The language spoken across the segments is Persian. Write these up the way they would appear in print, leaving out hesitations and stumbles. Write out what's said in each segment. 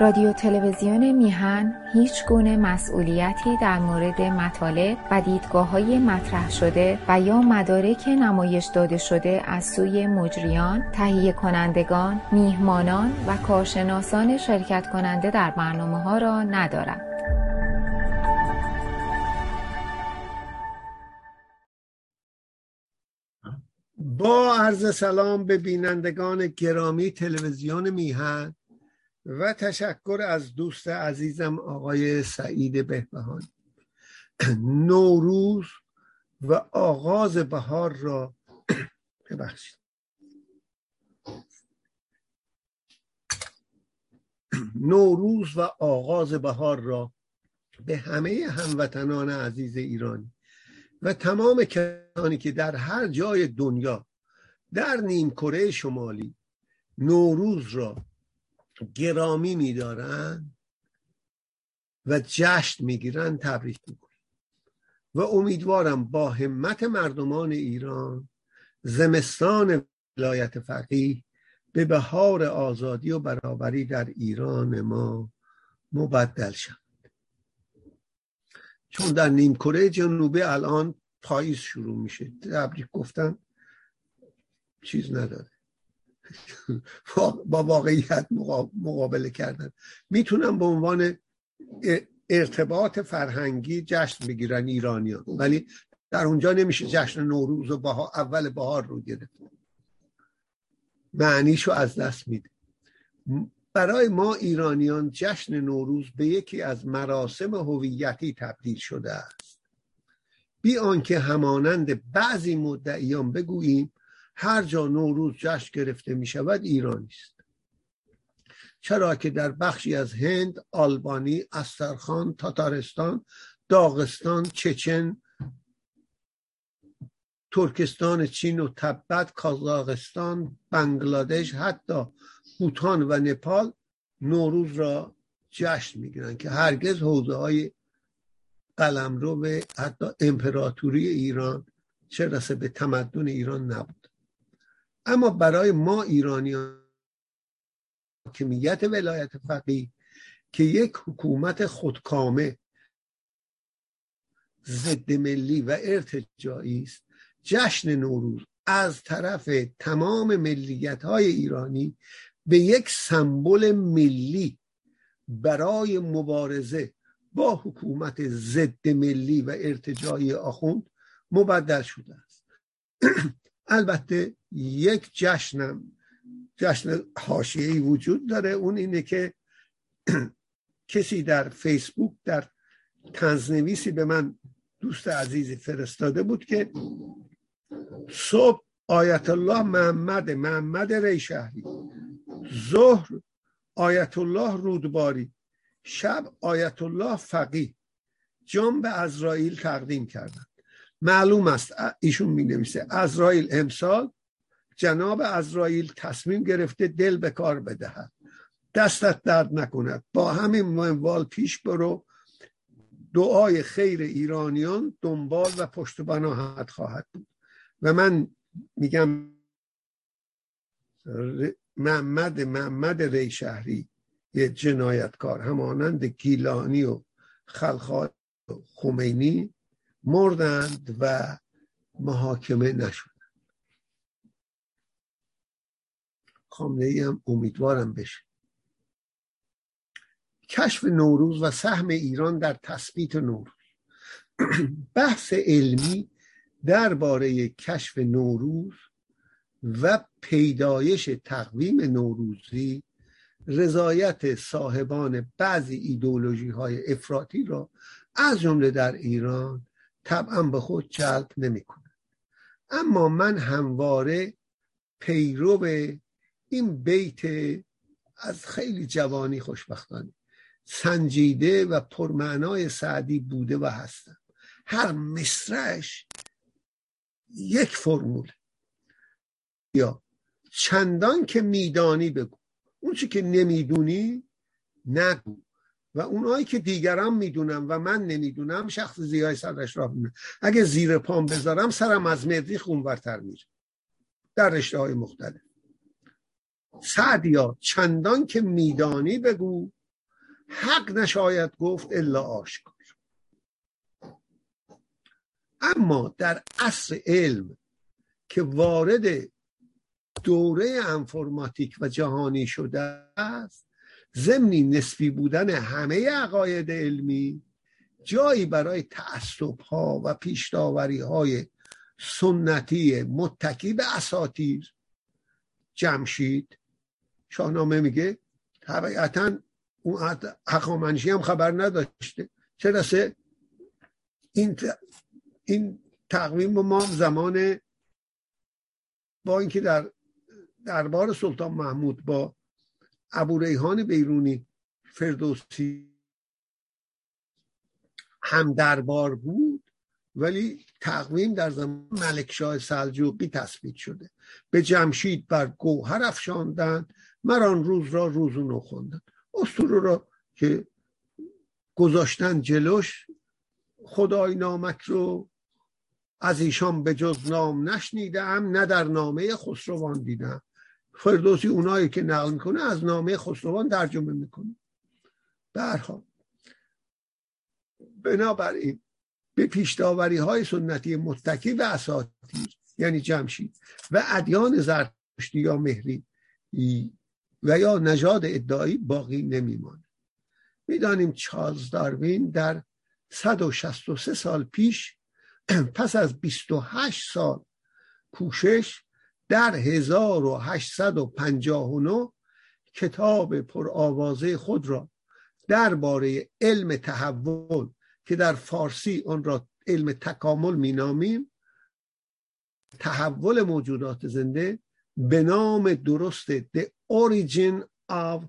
رادیو تلویزیون میهن هیچ گونه مسئولیتی در مورد مطالب و دیدگاه‌های مطرح شده و یا مدارک نمایش داده شده از سوی مجریان، تهیه کنندگان، میهمانان و کارشناسان شرکت کننده در برنامه‌ها را ندارد. با عرض سلام به بینندگان گرامی تلویزیون میهن و تشکر از دوست عزیزم آقای سعید بهبهانی، نوروز و آغاز بهار را ببخشید نوروز و آغاز بهار را به همه هموطنان عزیز ایرانی و تمام کسانی که در هر جای دنیا در نیمکره شمالی نوروز را گرامی می‌دارند و جشن می‌گیرند تبریک می‌گویم و امیدوارم با همت مردمان ایران زمستان ولایت فقیه به بهار آزادی و برابری در ایران ما مبدل شد، چون در نیمکره جنوبی الان پاییز شروع میشه. تبریک گفتن چیز نداره با واقعیت مقابله کردن. میتونن به عنوان ارتباط فرهنگی جشن بگیرن ایرانیان، ولی در اونجا نمیشه جشن نوروز و اول بهار رو گرفت، معنیشو از دست میده. برای ما ایرانیان جشن نوروز به یکی از مراسم هویتی تبدیل شده است، بی آنکه همانند بعضی مدعیان بگوییم هر جا نوروز جشن گرفته می شود ایرانی است، چرا که در بخشی از هند، آلبانی، استرخان، تاتارستان، داغستان، چچن، ترکستان، چین و تبت، کازاقستان، بنگلادش، حتی بوتان و نپال نوروز را جشن می گیرند که هرگز حوزه های قلمرو به حتی امپراتوری ایران چه رسه به تمدن ایران نبود. اما برای ما ایرانیان حاکمیت ولایت فقیه که یک حکومت خودکامه، ضد ملی و ارتجاعی است، جشن نوروز از طرف تمام ملیت‌های ایرانی به یک سمبل ملی برای مبارزه با حکومت ضد ملی و ارتجاعی آخوند مبدل شده است. البته یک جشن حاشیه‌ای وجود داره، اون اینه که کسی در فیسبوک در طنزنویسی به من دوست عزیزی فرستاده بود که صبح آیت الله محمد ریشهری، ظهر آیت الله رودباری، شب آیت الله فقی جان به عزرائیل تقدیم کردند. معلوم است ایشون می‌نویسه عزرائیل امسال جناب عزرائیل تصمیم گرفته دل به کار بدهد، دستت درد نکند، با همین منوال پیش برو، دعای خیر ایرانیان دنبال و پشت بناهت خواهد بود. و من میگم محمد ریشهری یه جنایتکار همانند گیلانی و خلخالی و خمینی مردند و محاکمه نشدند. خامنه ای هم امیدوارم بشه. کشف نوروز و سهم ایران در تثبیت نوروز. بحث علمی درباره کشف نوروز و پیدایش تقویم نوروزی رضایت صاحبان بعضی ایدئولوژی‌های افراطی را از جمله در ایران طبعا به خود جلب نمی‌کنند، اما من همواره پیرو این بیت از خیلی جوانی خوشبختانه سنجیده و پرمعنای سعدی بوده و هستم. هر مصرعش یک فرموله، یا چندان که میدانی بگو، اون چی که نمیدونی نگو، و اونایی که دیگران میدونم و من نمیدونم شخص زیای سرش را میدونم، اگه زیر پام بذارم سرم از مریخ اونورتر میره در رشته های مختلف. سعدیا چندان که میدانی بگو، حق نشاید گفت الا آشکار. اما در عصر علم که وارد دوره انفرماتیک و جهانی شده است، ضمنی نسبی بودن همه عقاید علمی جایی برای تعصب‌ها و پیش‌داوری‌های سنتی متکی به اساطیر. جمشید شاهنامه میگه طبیعتاً اون هخامنشی هم خبر نداشته، چرا سه این تقویم ما زمان، با اینکه در دربار سلطان محمود با ابوریحان بیرونی فردوسی هم دربار بود، ولی تقویم در زمان ملکشاه سلجوقی تثبیت شده. به جمشید بر گوهر افشاندن، مر آن روز را روزو نخواندن. اسطوره را که گذاشتن جلوش، خدای نامت رو از ایشان به جز نام نشنیدم، نه در نامه خسروان دیدم. فردوسی اونایی که نقل میکنه از نامه خسروان ترجمه میکنه. به هر حال بنابراین به پیش داوری های سنتی متکی و اساطیر، یعنی جمشید و ادیان زرتشتی یا مهری و یا نژاد ادعایی باقی نمیماند. میدانیم چارلز داروین در 163 سال پیش پس از 28 سال کوشش در 1859 کتاب پرآوازه خود را درباره علم تحول که در فارسی آن را علم تکامل مینامیم، تحول موجودات زنده به نام درست The Origin of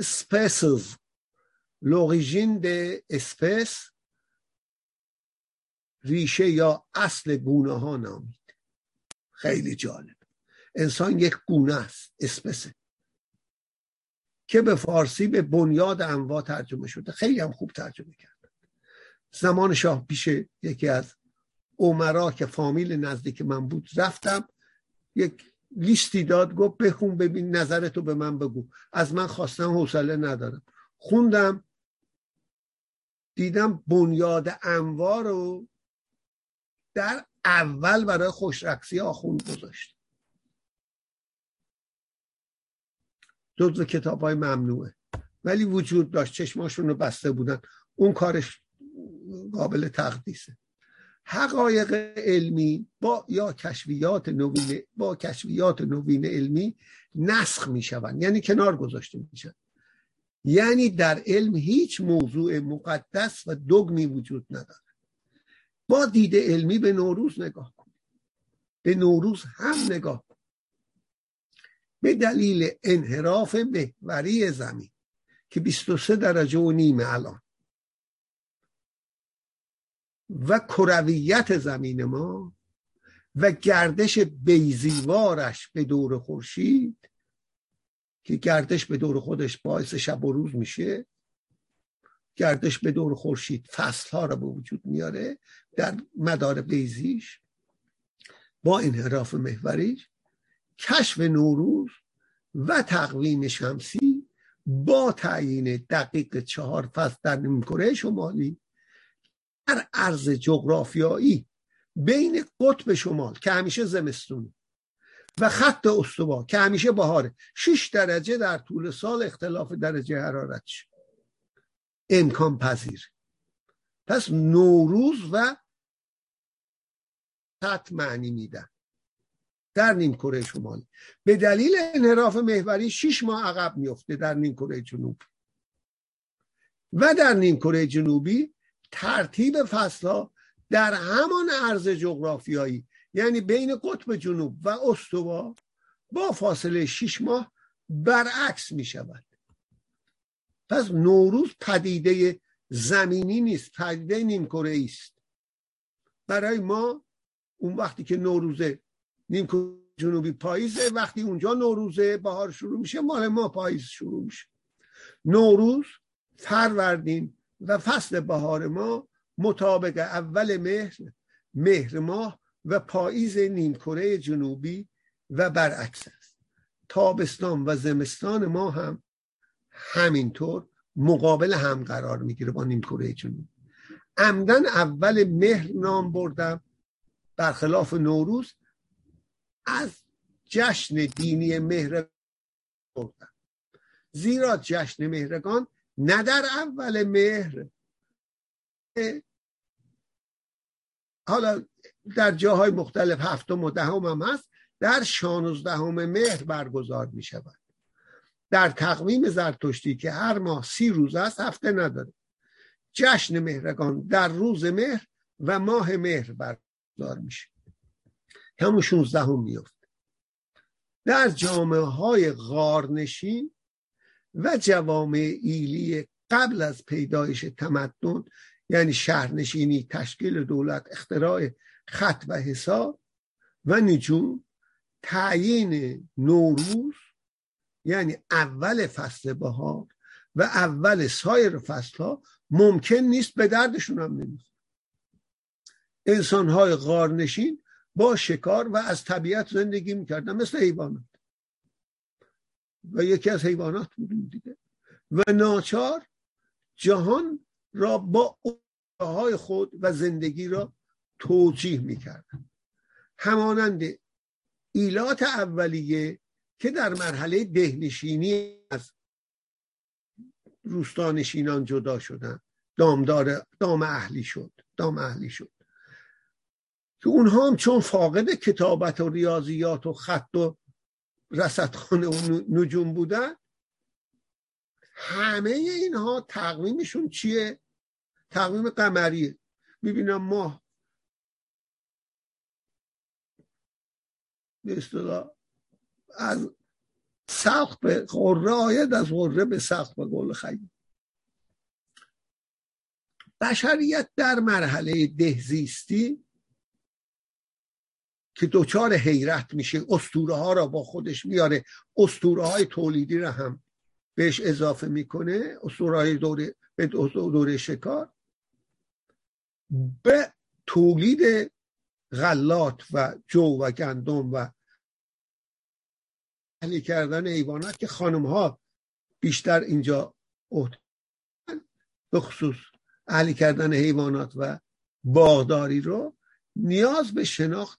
Species، L'origine des espèces، ریشه یا اصل گونه ها نامید. خیلی جالب، انسان یک گونه است، اسپسه، که به فارسی به بنیاد انواع ترجمه شده. خیلی هم خوب ترجمه کردن. زمان شاه پیش یکی از عمرا که فامیل نزدیک من بود رفتم، یک لیستی داد، گفت بخون ببین، نظرتو به من بگو. از من خواستم، حوصله ندارم. خوندم، دیدم بنیاد انواع رو در اول برای خوشرقصی آخوند گذاشت، جزو کتاب های ممنوعه، ولی وجود داشت، چشماشون رو بسته بودن. اون کارش قابل تقدیسه. حقایق علمی با کشفیات نوین علمی نسخ میشوند، یعنی کنار گذاشته میشن. یعنی در علم هیچ موضوع مقدس و دگمی وجود نداره. با دید علمی به نوروز نگاه کن، به نوروز هم نگاه کن. به دلیل انحراف محوری زمین که 23.5 درجه الان و کرویت زمین ما و گردش بیزیوارش به دور خورشید که گردش به دور خودش باعث شب و روز میشه، گردش به دور خورشید فصلها را به وجود میاره در مدار بیزیش، با انحراف محوریش کشف نوروز و تقویم شمسی با تعیین دقیق 4 فصل در نیمکره شمالی در عرض جغرافیایی بین قطب شمال که همیشه زمستون و خط استوا که همیشه بهاره، 6 درجه در طول سال اختلاف درجه حرارتش امکان پذیر. پس نوروز و خط معنی میدن در نیمکره شمالی. به دلیل انحراف محوری 6 ماه عقب میفته در نیمکره جنوبی، و در نیمکره جنوبی ترتیب فصلها در همان عرض جغرافیایی، یعنی بین قطب جنوب و استوا، با فاصله 6 ماه برعکس می شود. پس نوروز پدیده زمینی نیست، پدیده نیمکره است. برای ما اون وقتی که نوروزه، نیمکره جنوبی پاییزه، وقتی اونجا نوروزه بهار شروع میشه، مال ما پاییز شروع میشه. نوروز، فروردین و فصل بهار ما مطابق اول مهر ماه و پاییز نیمکره جنوبی و برعکس است. تابستان و زمستان ما هم همینطور مقابل هم قرار میگیره با نیمکره جنوبی. عمدن اول مهر نام بردم، برخلاف نوروز از جشن دینی مهر بردم، زیرا جشن مهرگان نه در اول مهر، حالا در جاهای مختلف هفتم و دهم هم هست، در 16 مهر برگزار می شود. در تقویم زرتشتی که هر ماه 30 روز است، هفته نداره، جشن مهرگان در روز مهر و ماه مهر برگزار میشه، همون 16 میفته. در جامعه های غارنشین و جوامع ایلی قبل از پیدایش تمدن، یعنی شهرنشینی، تشکیل دولت، اختراع خط و حساب و نجوم، تعیین نوروز یعنی اول فصل بهار و اول سایر فصلها ممکن نیست، به دردشون هم نمی‌خوره. انسان‌های غارنشین با شکار و از طبیعت زندگی می‌کردن مثل حیوانات، و یکی از حیوانات بودیم دیگه، و ناچار جهان را با اوضاع‌های خود و زندگی را توجیه می‌کردن، همانند ایلات اولیه که در مرحله دهنشینی از روستانشینان جدا شدن، دام اهلی شد، که اونها هم چون فاقد کتابت و ریاضیات و خط و رصدخانه و نجوم بودن، همه اینها تقویمشون چیه؟ تقویم قمریه. میبینم ماه به اصطلاح از سقف به غره آید، از غره به سقف، به قول خیام. بشریت در مرحله دهزیستی که دوچار حیرت میشه، اسطوره ها را با خودش میاره، اسطوره های تولیدی را هم بهش اضافه میکنه، اسطوره های دوره شکار، به تولید غلات و جو و گندم و اهلی کردن حیوانات که خانم ها بیشتر اینجا عهده، به خصوص اهلی کردن حیوانات و باغداری رو، نیاز به شناخت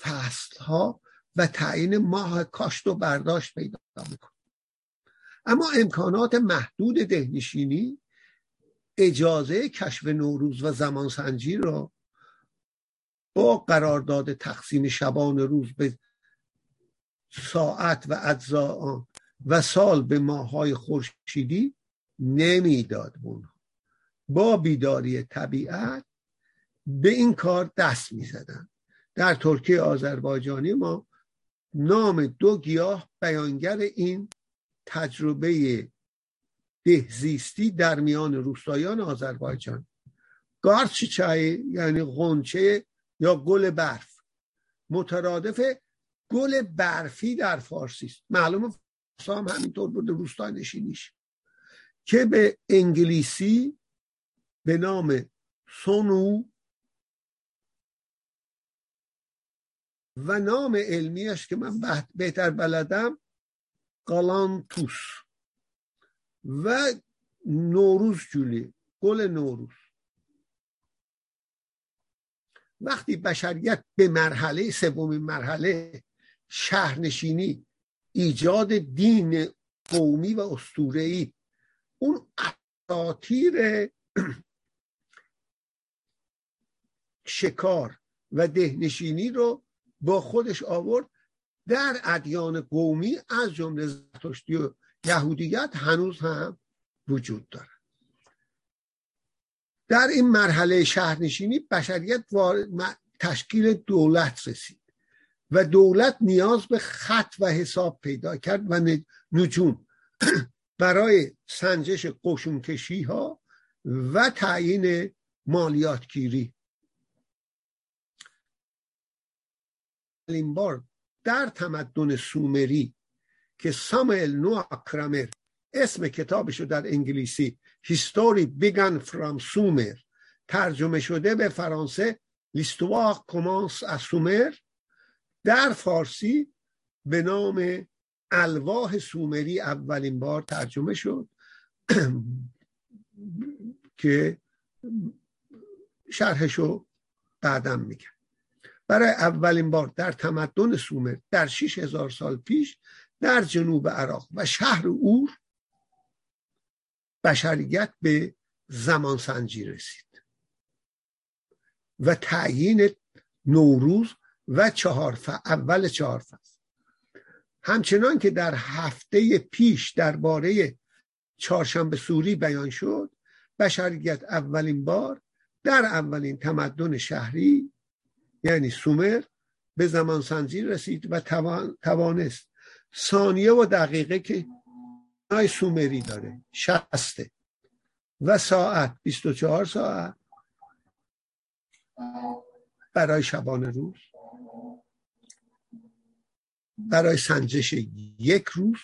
فصل ها و تعیین ماه کاشت و برداشت پیدا میکنه. اما امکانات محدود دهنشینی اجازه کشف نوروز و زمانسنجی را با قرارداد تقسیم شبان روز به ساعت و اجزا آن و سال به ماه‌های خورشیدی نمیداد. اونها با بیداری طبیعت به این کار دست می‌زدند. در ترکیه آذربایجانی ما نام 2 گیاه بیانگر این تجربه دهزیستی در میان روستایان آذربایجان، گارچیچای یعنی غنچه یا گل برف، مترادف گل برفی در فارسی است، معلومه فارسی هم همینطور بوده، روستای نشینیش، که به انگلیسی به نام سونو و نام علمیش که من بهتر بلدم قالانتوس و نوروز جولی، گل نوروز. وقتی بشریت به مرحله سومین مرحله شهرنشینی، ایجاد دین قومی و اسطوره‌ای، اون اساطیر شکار و دهنشینی رو با خودش آورد، در ادیان قومی از جمله زرتشتی و یهودیت هنوز هم وجود دارد. در این مرحله شهرنشینی بشریت تشکیل دولت رسید و دولت نیاز به خط و حساب پیدا کرد و نجوم برای سنجش قشونکشی ها و تعیین مالیاتگیری. این بار در تمدن سومری که ساموئل نوآ کرامر اسم کتابشو در انگلیسی History Began from Sumer ترجمه شده به فرانسه L'histoire commence à Sumer، در فارسی به نام الواح سومری اولین بار ترجمه شد که شرحشو بعدم میگم. برای اولین بار در تمدن سومر در 6000 سال پیش در جنوب عراق و شهر اور بشریت به زمان سنجی رسید و تعیین نوروز و اول چهار فصل. همچنان که در هفته پیش درباره چهارشنبه سوری بیان شد، بشریت اولین بار در اولین تمدن شهری یعنی سومر به زمان سنجی رسید و توانست ثانیه و دقیقه که نای سومری داره 60 و ساعت 24 ساعت برای شبانه روز، برای سنجش یک روز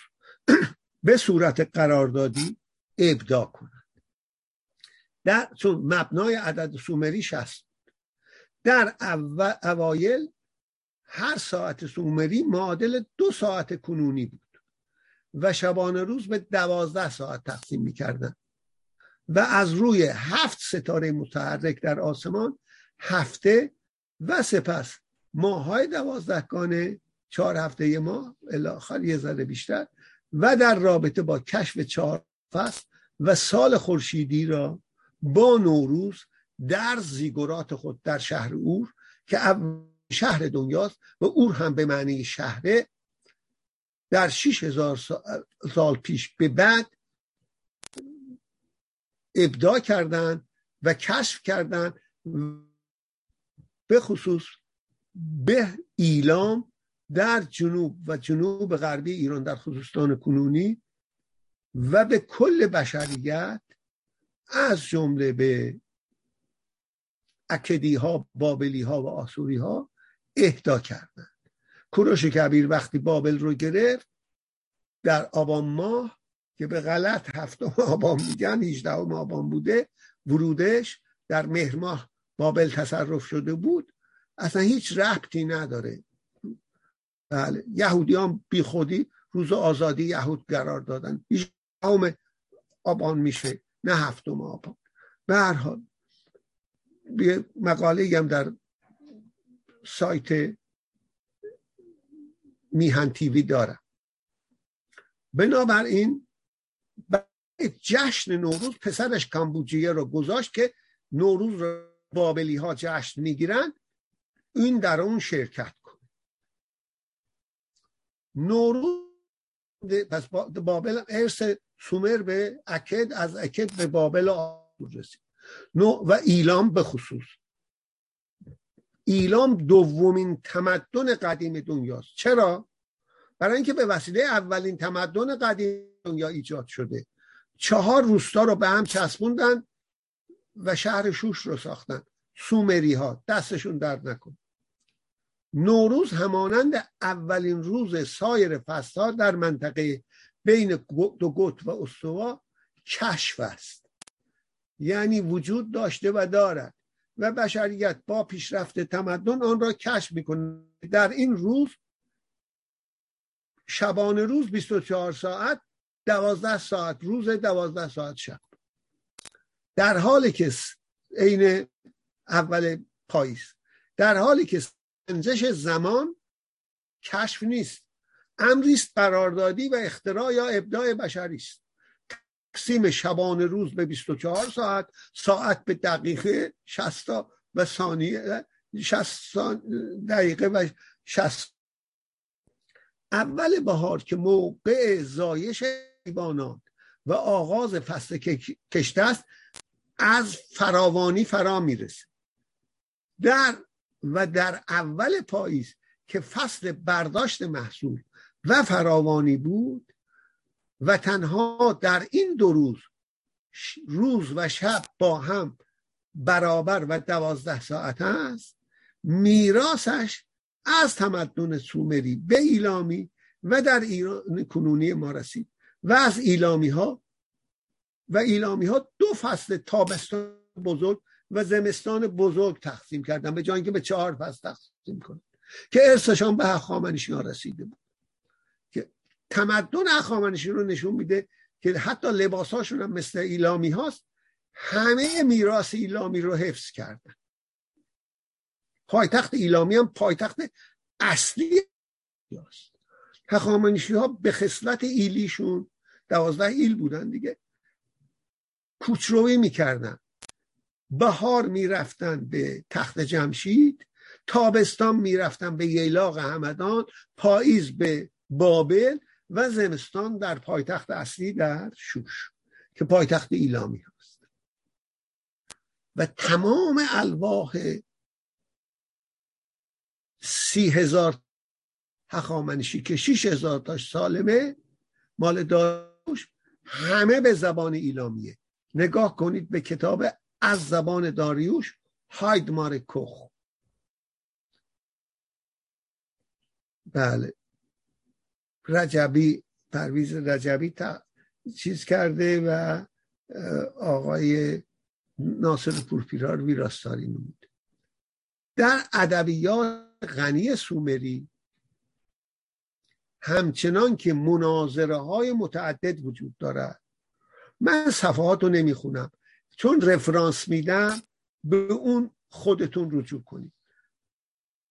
به صورت قراردادی ابداع کنند. چون مبنای عدد سومری 60، در اوایل هر ساعت سومری معادل 2 ساعت کنونی بود و شبانه روز به 12 ساعت تقسیم می‌کردند و از روی 7 ستاره متحرک در آسمان هفته و سپس ماه‌های 12 گانه 4 هفته ما الاخر یه ذره بیشتر و در رابطه با کشف 4 فصل و سال خورشیدی را با نوروز در زیگورات خود در شهر اور که شهر دنیاست و اور هم به معنی شهره در 6000 سال پیش به بعد ابداع کردند و کشف کردند، به خصوص به ایلام در جنوب و جنوب غربی ایران در خوزستان کنونی و به کل بشریت از جمله به اکدی ها، بابلی ها و آسوری ها اهدا کردند. کوروش کبیر وقتی بابل رو گرفت در آبان ماه که به غلط 7 آبان میگن 18 آبان بوده، ورودش در مهر ماه بابل تصرف شده بود، اصلا هیچ ربطی نداره. بله، یهودیان بی خودی روز آزادی یهود قرار دادن، 18 آبان میشه نه 7 آبان. به هر حال یه مقاله هم در سایت میهن تیوی دارم. بنابراین جشن نوروز پسرش کامبوجیه رو گذاشت که نوروز رو بابلی ها جشن میگیرن، این در اون شرکت کنه. نوروز پس بابل ارث سومر به اکد، از اکد به بابل رسید و ایلام به خصوص. ایلام دومین تمدن قدیم دنیاست. چرا؟ برای اینکه به وسیله اولین تمدن قدیم دنیا ایجاد شده. 4 روستا رو به هم چسبوندن و شهر شوش رو ساختن. سومری ها دستشون درد نکن. نوروز همانند اولین روز سایر فصل‌ها در منطقه بین دو قطب و استوا کشف است، یعنی وجود داشته و دارد و بشریت با پیشرفت تمدن آن را کشف میکنه. در این روز شبانه روز 24 ساعت 12 ساعت روز 12 ساعت شب، در حالی که عین اول پاییز، در حالی که سنجش زمان کشف نیست، امری است قراردادی و اختراع یا ابداع بشری است. تقسیم شبانه روز به 24 ساعت، ساعت به دقیقه 60 و ثانیه 60 دقیقه و 60. اول بهار که موقع زایش حیوانات و آغاز فصل کشته است، از فراوانی فرا میرسه. در اول پاییز که فصل برداشت محصول و فراوانی بود و تنها در این 2 روز روز و شب با هم برابر و 12 ساعت است، میراثش از تمدن سومری به ایلامی و در ایران کنونی ما رسید و از ایلامی ها 2 فصل تابستان بزرگ و زمستان بزرگ تقسیم کردن به جای اینکه به 4 فصل تقسیم کنند که ارثشان به هخامنشیان رسیده بود. تمدن هخامنشی رو نشون میده که حتی لباساشون هم مثل ایلامی هاست، همه میراث ایلامی رو حفظ کردن. پایتخت ایلامی هم پایتخت اصلی است. هخامنشی ها به خصلت ایلیشون 12 ایل بودن دیگه، کوچروی میکردن، بهار میرفتن به تخت جمشید، تابستان میرفتن به ییلاق همدان، پاییز به بابل و زمستان در پایتخت اصلی در شوش که پایتخت ایلامی هست. و تمام الواح 30,000 هخامنشی که 6,000 تاش سالمه مال داریوش، همه به زبان ایلامیه. نگاه کنید به کتاب از زبان داریوش، هایدمار کخ. بله، رجبی، پرویز رجبی چیز کرده و آقای ناصر پورپیرار ویراستاری نمود. در ادبیات غنی سومری همچنان که مناظره های متعدد وجود دارد. من صفحات رو نمیخونم چون رفرانس میدم، به اون خودتون رجوع کنید.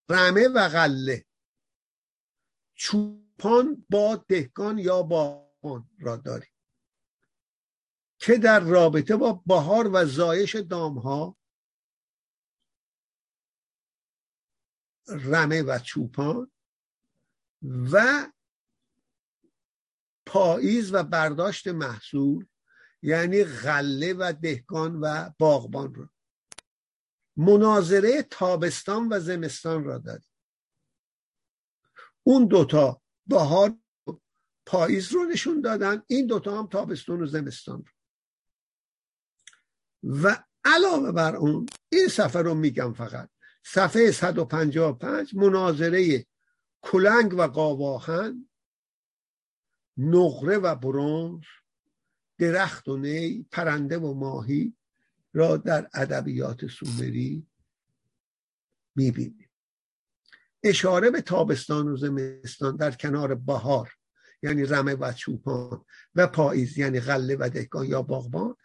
رمه و غله، چوپان با دهگان یا باغبان را داریم که در رابطه با بهار و زایش دامها رمه و چوپان و پاییز و برداشت محصول، یعنی غله و دهگان و باغبان را، مناظره تابستان و زمستان را داریم. اون دوتا بهار و پاییز رو نشون دادن، این دوتا هم تابستان و زمستان رو. و علاوه بر اون، این صفحه رو میگم فقط، صفحه 155، مناظره کلنگ و قاواهن، نقره و برنز، درخت و نی، پرنده و ماهی را در ادبیات سومری میبینیم. اشاره به تابستان و زمستان در کنار بهار، یعنی رمه و چوپان، و پاییز، یعنی غله و دهقان یا باغبان،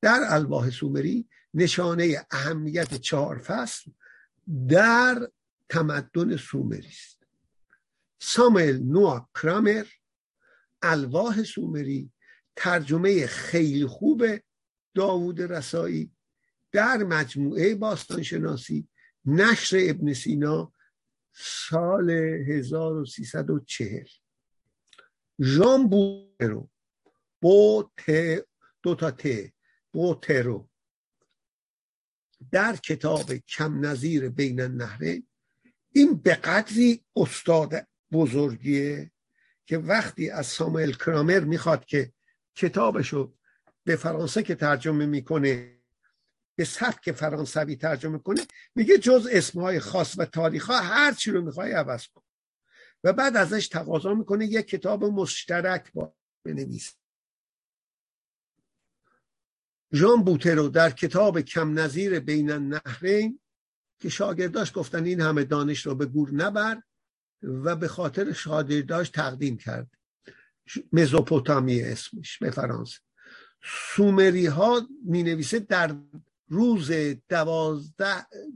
در الواح سومری نشانه اهمیت 4 فصل در تمدن سومری است. ساموئل نوآ کرامر، الواح سومری، ترجمه خیلی خوب داوود رسایی در مجموعه باستانشناسی، نشر ابن سینا، سال 1340. ژان بوترو، بوترو در کتاب کم نظیر بین النهرین، این به قدری استاد بزرگیه که وقتی از ساموئل کرامر میخواد که کتابشو به فرانسه که ترجمه میکنه به سبک فرانسوی ترجمه کنه، میگه جز اسمهای خاص و تاریخها هر چی رو میخوای عوض کن، و بعد ازش تقاضا میکنه یک کتاب مشترک با بنویس. ژان بوترو در کتاب کم نظیر بین النهرین که شاگرداش گفتن این همه دانش رو به گور نبر و به خاطر شاگرداش تقدیم کرد، مزوپوتامی اسمش به فرانسه. سومری ها می نویسه در روز 12،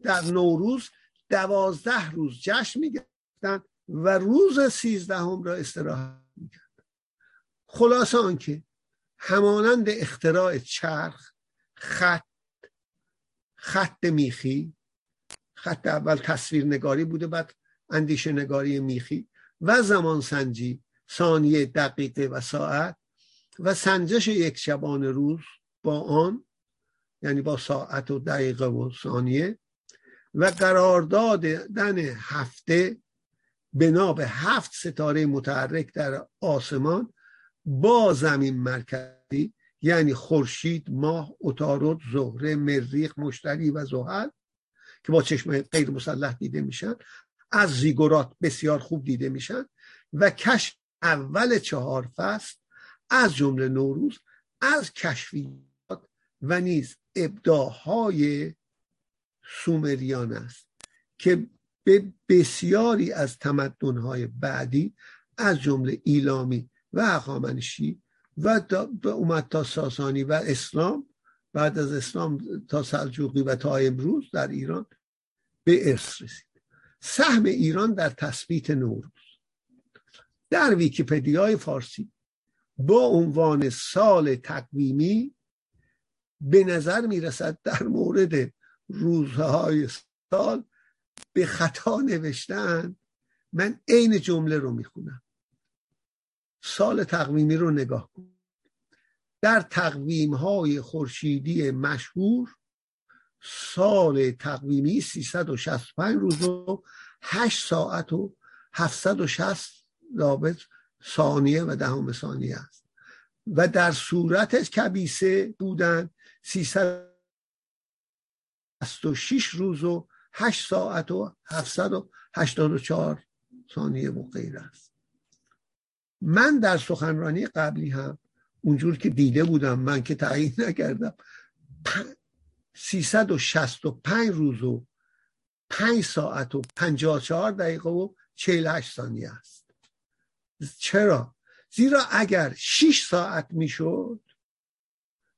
در نوروز 12 روز جشن می گرفتن و روز 13 را استراحت می کردن. خلاصه آن که همانند اختراع چرخ، خط میخی، خط اول تصویر نگاری بوده، بعد اندیشه نگاری میخی، و زمان سنجی، ثانیه، دقیقه و ساعت، و سنجش یک شبانه روز با آن، یعنی با ساعت و دقیقه و ثانیه، و قرار دادن هفته بنا به 7 ستاره متحرک در آسمان با زمین مرکزی، یعنی خورشید، ماه، عطارد، زهره، مریخ، مشتری و زحل که با چشم غیر مسلح دیده میشن، از زیگورات بسیار خوب دیده میشن، و کشف اول 4 فصل از جمله نوروز از کشفیات و نیز ابداعهای سومریان است که به بسیاری از تمدن‌های بعدی از جمله ایلامی و هخامنشی و اومد تا ساسانی و اسلام، بعد از اسلام تا سلجوقی و تا امروز در ایران به ارث رسید. سهم ایران در تثبیت نوروز در ویکی‌پدیای فارسی با عنوان سال تقویمی به نظر میرسد در مورد روزهای سال به خطا نوشتن. من این جمله رو میخونم: سال تقویمی رو نگاه کن. در تقویم‌های خورشیدی مشهور سال تقویمی 365 روز و 8 ساعت و 760 ثانیه و دهم ثانیه است و در صورت کبیسه بودن 366 روز و 8 ساعت و 784 ثانیه و غیر است. من در سخنرانی قبلی هم اونجور که دیده بودم، من که تعیین نکردم، 365 روز و 5 ساعت و 54 دقیقه و 48 ثانیه است. چرا؟ زیرا اگر 6 ساعت میشد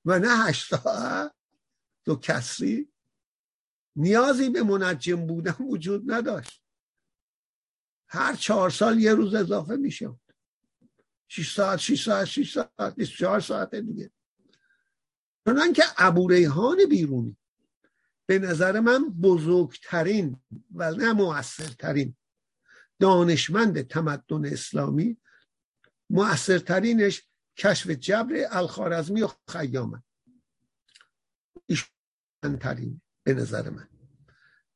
و نه 8 ساعت دو کسری، نیازی به منجم بودن وجود نداشت. هر 4 سال یه روز اضافه میشه. 6 ساعت 24 ساعت دیگه. چنان که ابوریحان بیرونی به نظر من بزرگترین و نه مؤثرترین دانشمند تمدن اسلامی، مؤثرترینش کشف جبر الخوارزمی و خیام، ایشون ترین به نظر من.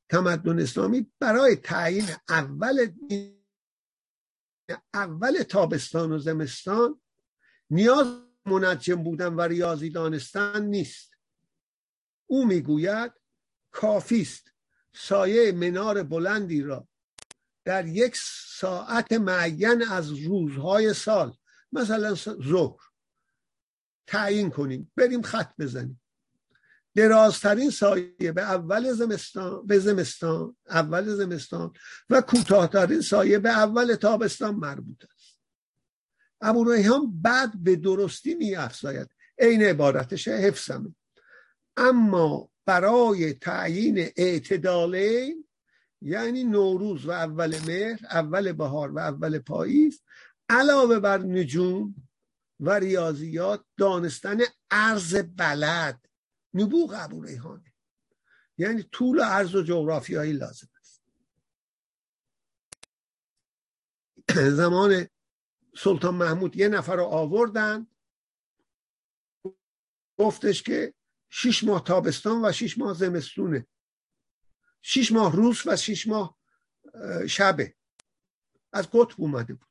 تمدن اسلامی برای تعیین اول تابستان و زمستان نیاز منجم بودن و ریاضی دانستن نیست. او میگوید کافیست سایه منار بلندی را در یک ساعت معین از روزهای سال، مثلا ظهر، تعیین کنیم، بریم خط بزنیم. درازترین سایه به اول زمستان و کوتاهترین سایه به اول تابستان مربوط است. ابوریحان بعد به درستی می‌افزاید، این عبارتش حفظم: اما برای تعیین اعتدالین، یعنی نوروز و اول مهر، اول بهار و اول پاییز، علاوه بر نجوم و ریاضیات دانستن ارز بلد نبوغ ابوریحانه، یعنی طول و عرض و جغرافیایی لازم است. زمان سلطان محمود یه نفر رو آوردن، گفتش که 6 ماه تابستان و 6 ماه زمستونه، 6 ماه روز و 6 ماه شبه. از قطب اومده بود.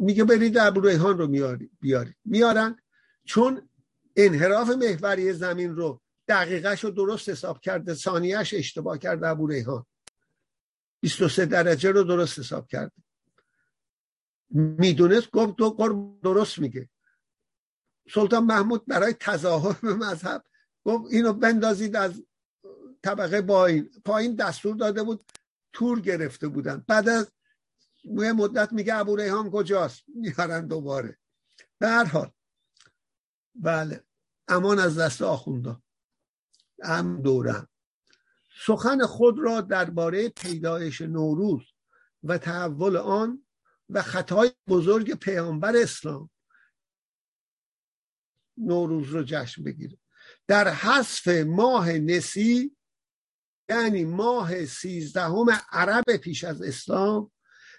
میگه برید ابوریحان رو بیارید. میارن، چون انحراف محوری زمین رو دقیقش رو درست حساب کرده، ثانیهش اشتباه کرده ابوریحان، 23 درجه رو درست حساب کرده. میدونست، گفت دو قرب درست میگه. سلطان محمود برای تظاهر به مذهب گفت اینو بندازید از طبقه پایین دستور داده بود، تور گرفته بودن. بعد از یه مدت میگه ابوریحان کجاست، میارن دوباره. به هر حال بله، امان از دست آخوندا هم دورم. سخن خود را درباره پیدایش نوروز و تحول آن و خطای بزرگ پیامبر اسلام نوروز رو جشن بگیره. در حذف ماه نسی، یعنی ماه 13 عرب پیش از اسلام،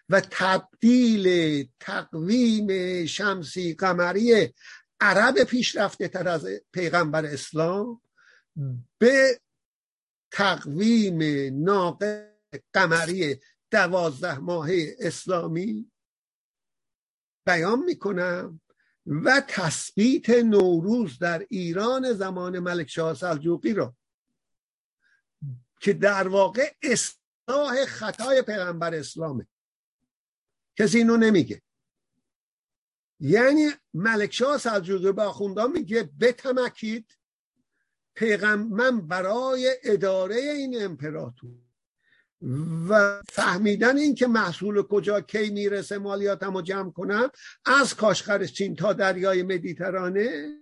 و تبدیل تقویم شمسی قمری عرب پیشرفته تر از پیغمبر اسلام به تقویم ناقص قمری 12 ماهه اسلامی بیان میکنم و تثبیت نوروز در ایران زمان ملکشاه سلجوقی را که در واقع اصلاح خطای پیغمبر اسلامه. کسی اینو نمیگه. یعنی ملکشاه سلجوقی به آخوندا میگه بتمکید، من برای اداره این امپراتور و فهمیدن این که محصول کجا کی میرسه مالیاتمو جمع کنم، از کاشغر چین تا دریای مدیترانه،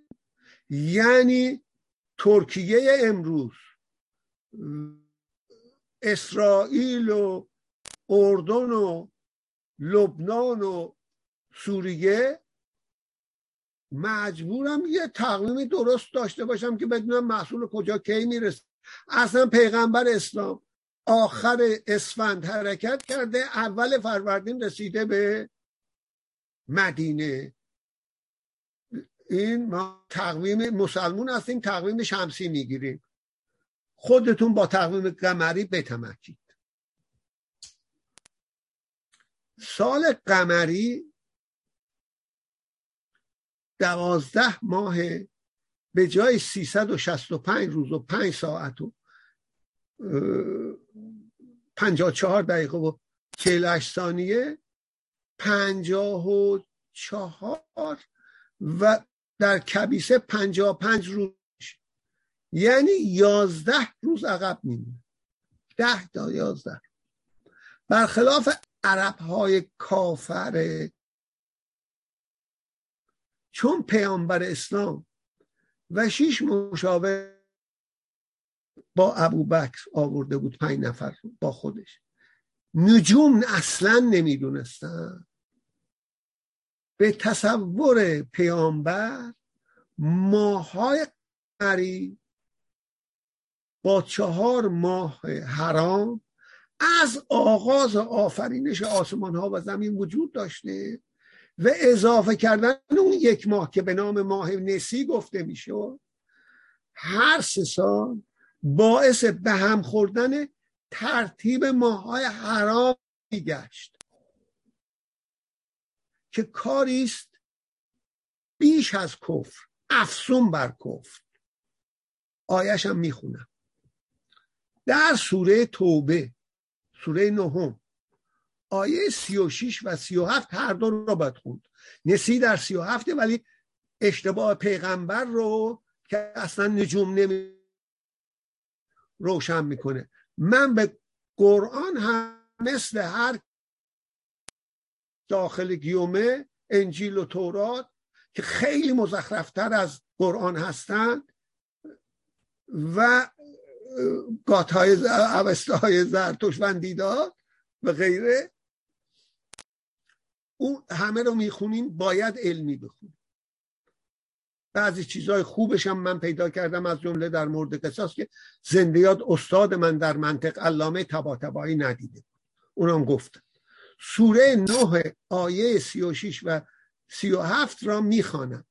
یعنی ترکیه امروز، اسرائیل و اردن و لبنان و سوریه، مجبورم یه تقویم درست داشته باشم که بدونم محصول کجا کی میرسه. اصلا پیغمبر اسلام آخر اسفند حرکت کرده، اول فروردین رسیده به مدینه. این ما تقویم مسلمون هستیم، تقویم شمسی میگیریم، خودتون با تقویم قمری بتمکید. سال قمری 12 ماه به جای 365 روز و 5 ساعت و 54 دقیقه و 48 ثانیه، 54 و در کبیسه 55 روز، یعنی 11 روز عقب میمونه، 10 تا 11. برخلاف عرب های کافر، چون پیامبر اسلام و 6 مشاور با ابوبکر آورده بود، 5 نفر با خودش، نجوم اصلا نمیدونستن. به تصور پیامبر ماهای قمری با 4 ماه حرام از آغاز آفرینش آسمان ها و زمین وجود داشته و اضافه کردن اون 1 ماه که به نام ماه نسی گفته میشه، هر 3 سال باعث به هم خوردن ترتیب ماهای حرام میگشت که کاریست بیش از کفر، افسون بر کفر. آیش هم میخونم در سوره توبه، سوره 9 آیه 36 و 37، هر دو رو باید خوند. نسی در 37، ولی اشتباه پیغمبر رو که اصلا نجوم نمی روشن میکنه. من به قرآن هم مثل هر داخل گیومه، انجیل و تورات که خیلی مزخرفتر از قرآن هستند و گاتهای اوستاهای زرتشتوندی‌ها و غیره، اون همه رو میخونیم، باید علمی بخونیم. بعضی چیزهای خوبش هم من پیدا کردم، از جمله در مورد قصاص که زنده یاد استاد من در منطق علامه طباطبایی ندیده، اونم گفت. سوره 9 آیه 36 و 37 را میخوانم.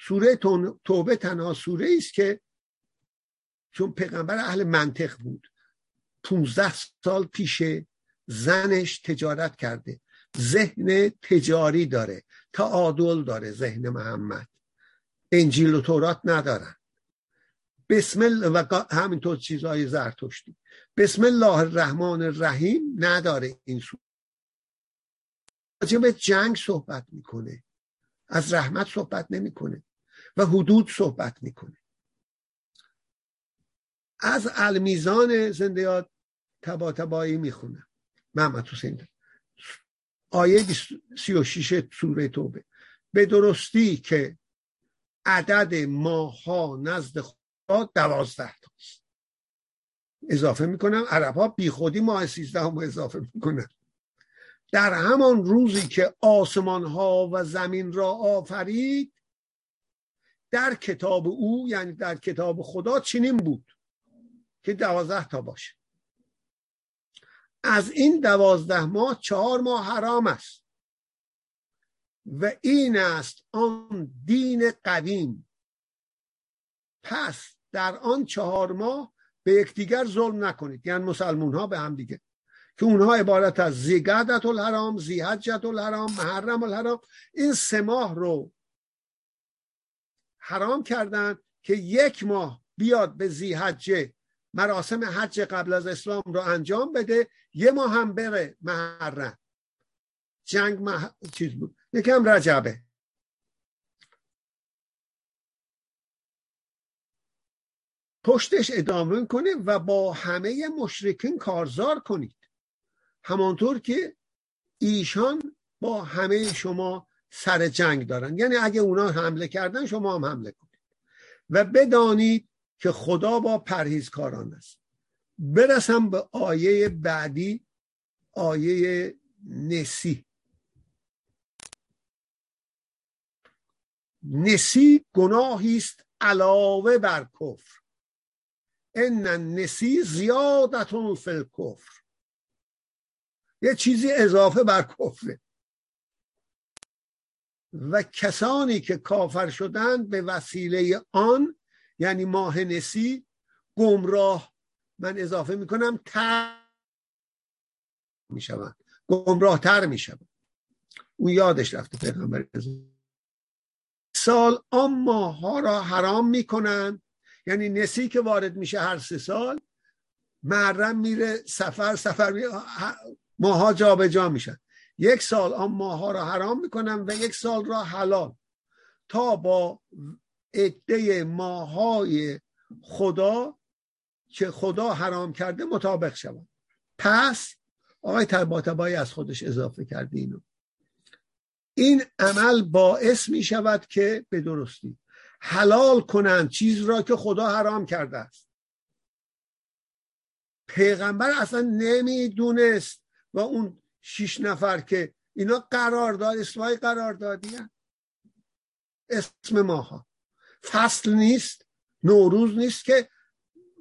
سوره توبه تنها سوره ایست که چون پیغمبر اهل منطق بود، 15 سال پیش زنش تجارت کرده، ذهن تجاری داره، تعادل داره، ذهن محمد انجیل و تورات ندارن. بسم الله و همینطور چیزهای زرتشتی، بسم الله الرحمن الرحیم نداره. این سوره راجب جنگ صحبت میکنه، از رحمت صحبت نمیکنه و حدود صحبت میکنه. از المیزان زنده یاد طباطبایی میخونم، محمد حسین، آیه 36 سوره توبه. به درستی که عدد ماها نزد خدا 12 تاست. اضافه میکنم، عرب ها بی خودی ماه 13 اضافه میکنن. در همان روزی که آسمان ها و زمین را آفرید، در کتاب او، یعنی در کتاب خدا، چنین بود که 12 تا باشه. از این 12 ماه 4 ماه حرام است و این است آن دین قویم. پس در آن 4 ماه به یکدیگر ظلم نکنید، یعنی مسلمون ها به هم دیگه، که اونها عبارت از زیقعدت الحرام، زیحجت الحرام، محرم الحرام. این 3 ماه رو حرام کردن که 1 ماه بیاد به زیحجه، مراسم حج قبل از اسلام رو انجام بده، 1 ماه هم بره محرم، جنگ چیز بود، یکم رجبه. پشتش ادامه کنه و با همه مشرکین کارزار کنید، همانطور که ایشان با همه شما سر جنگ دارن. یعنی اگه اونا حمله کردن شما هم حمله کنید و بدانید که خدا با پرهیزکاران است. برسم به آیه بعدی، آیه نسی. نسی گناهی است علاوه بر کفر. ان النسی زیادتون فی الکفر، یه چیزی اضافه بر کفره. و کسانی که کافر شدند به وسیله آن، یعنی ماه نسی، گمراه، من اضافه میکنم تر میشوند، گمراه تر میشوند. اون یادش رفته پیغمبر سال آن ماها را حرام میکنند، یعنی نسی که وارد میشه هر 3 سال، محرم میره، سفر میره، ماها جا به جا میشن. 1 سال آن ماها را حرام میکنن و 1 سال را حلال، تا با عده ماهای خدا که خدا حرام کرده مطابق شوند. پس آقای طباطبایی از خودش اضافه کرده اینو. این عمل باعث میشود که به درستی حلال کنند چیز را که خدا حرام کرده است. پیغمبر اصلا نمیدونست و اون 6 نفر که اینا قرارداد اسمای قراردادی هست، اسم ماها فصل نیست، نوروز نیست که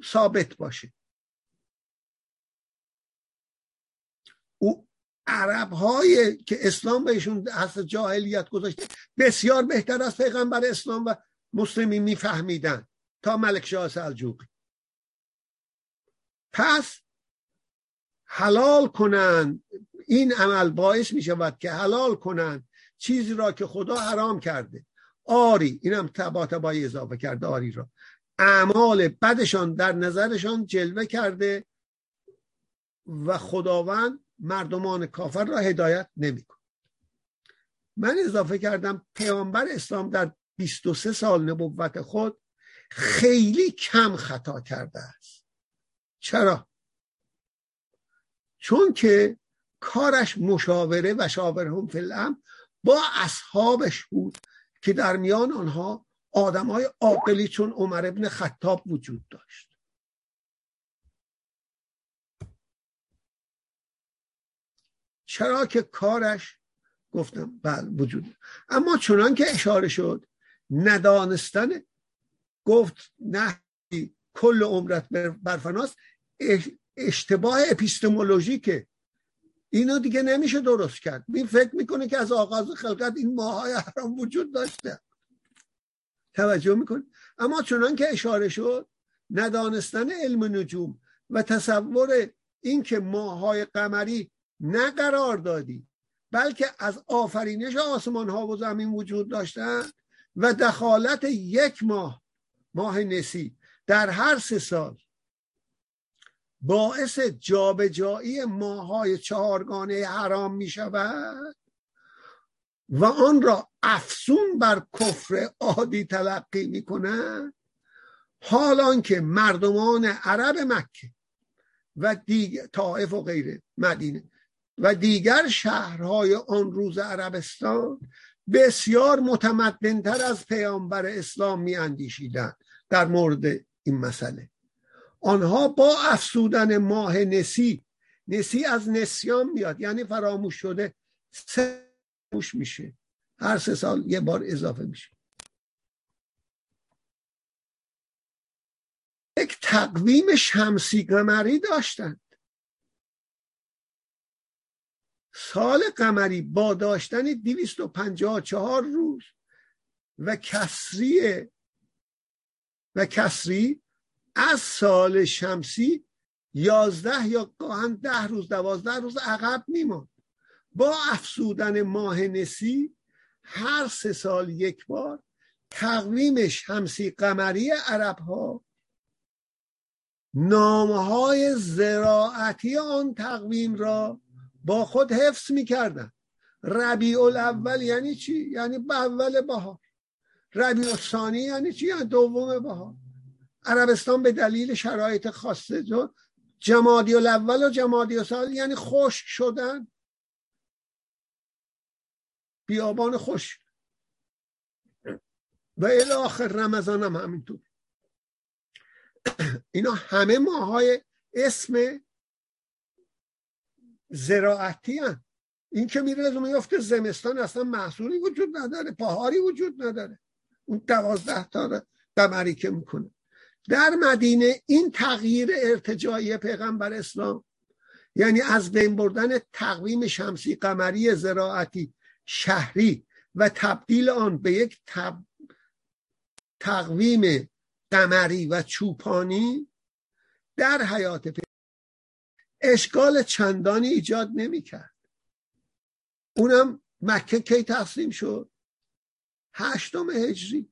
ثابت باشه. او عرب هایی که اسلام بهشون از جاهلیت گذاشته بسیار بهتر از پیغمبر اسلام و مسلمی میفهمیدن تا ملکشاه سلجوقی. پس حلال کنن، این عمل باعث می شود که حلال کنن چیزی را که خدا حرام کرده. آری، اینم طباطبایی اضافه کرده آری را، اعمال بدشان در نظرشان جلوه کرده و خداوند مردمان کافر را هدایت نمی کند. من اضافه کردم پیامبر اسلام در 23 سال نبوت خود خیلی کم خطا کرده است. چرا؟ چون که کارش مشاوره و شاورهم فی الامر با اصحابش بود که در میان آنها آدم‌های عاقلی چون عمر ابن خطاب وجود داشت. چرا که کارش گفتم بله وجود داشت. اما چنان که اشاره شد ندانستن، گفت نه کل عمرت برفناست، اشتباه اپیستمولوژیکه. اینو دیگه نمیشه درست کرد. می فکر میکنه که از آغاز خلقت این ماهای حرام وجود داشته. توجه میکنه. اما چنان که اشاره شد ندانستن علم نجوم و تصور این که ماهای قمری نه قرار دادی بلکه از آفرینش آسمان ها و زمین وجود داشتن و دخالت 1 ماه، ماه نسی، در هر 3 سال باعث جابجایی ماهای 4 گانه حرام می شود و آن را افسون بر کفر عادی تلقی می کنند. حالان که مردمان عرب مکه و دیگر طائف و غیره، مدینه و دیگر شهرهای آن روز عربستان بسیار متمدن‌تر از پیامبر اسلام می‌اندیشیدند در مورد این مسئله. آنها با افسودن ماه نسی، نسی از نسیان میاد، یعنی فراموش شده، فراموش میشه، هر 3 سال 1 بار اضافه میشه. یک تقویم شمسی قمری داشتند. سال قمری با داشتن 254 روز و کسری از سال شمسی 11 یا گاهن 10 روز 12 روز عقب میماند. با افزودن ماه نسی هر 3 سال 1 بار تقویم شمسی قمری عرب ها نامهای زراعتی آن تقویم را با خود حفظ میکردن. ربیع الاول یعنی چی؟ یعنی اول بهار. ربیع الثانی یعنی چی؟ یعنی دوم بهار. عربستان به دلیل شرایط خاصه، جمادی الاول و جمادی الثانی یعنی خشک شدن، بیابان خشک و الی آخر. رمضان هم همینطور. اینا همه ماهای اسم زراعتی هستند. این که میره از اون یافته زمستان اصلا محصولی وجود نداره، بهاری وجود نداره. اون 12 تا دمری که میکنه در مدینه. این تغییر ارتجاعی پیغمبر اسلام یعنی از بین بردن تقویم شمسی قمری زراعتی شهری و تبدیل آن به یک تقویم قمری و چوپانی در حیات پیغمبر اشکال چندانی ایجاد نمی‌کرد. اونم مکه کی تسلیم شد؟ 8 هجری،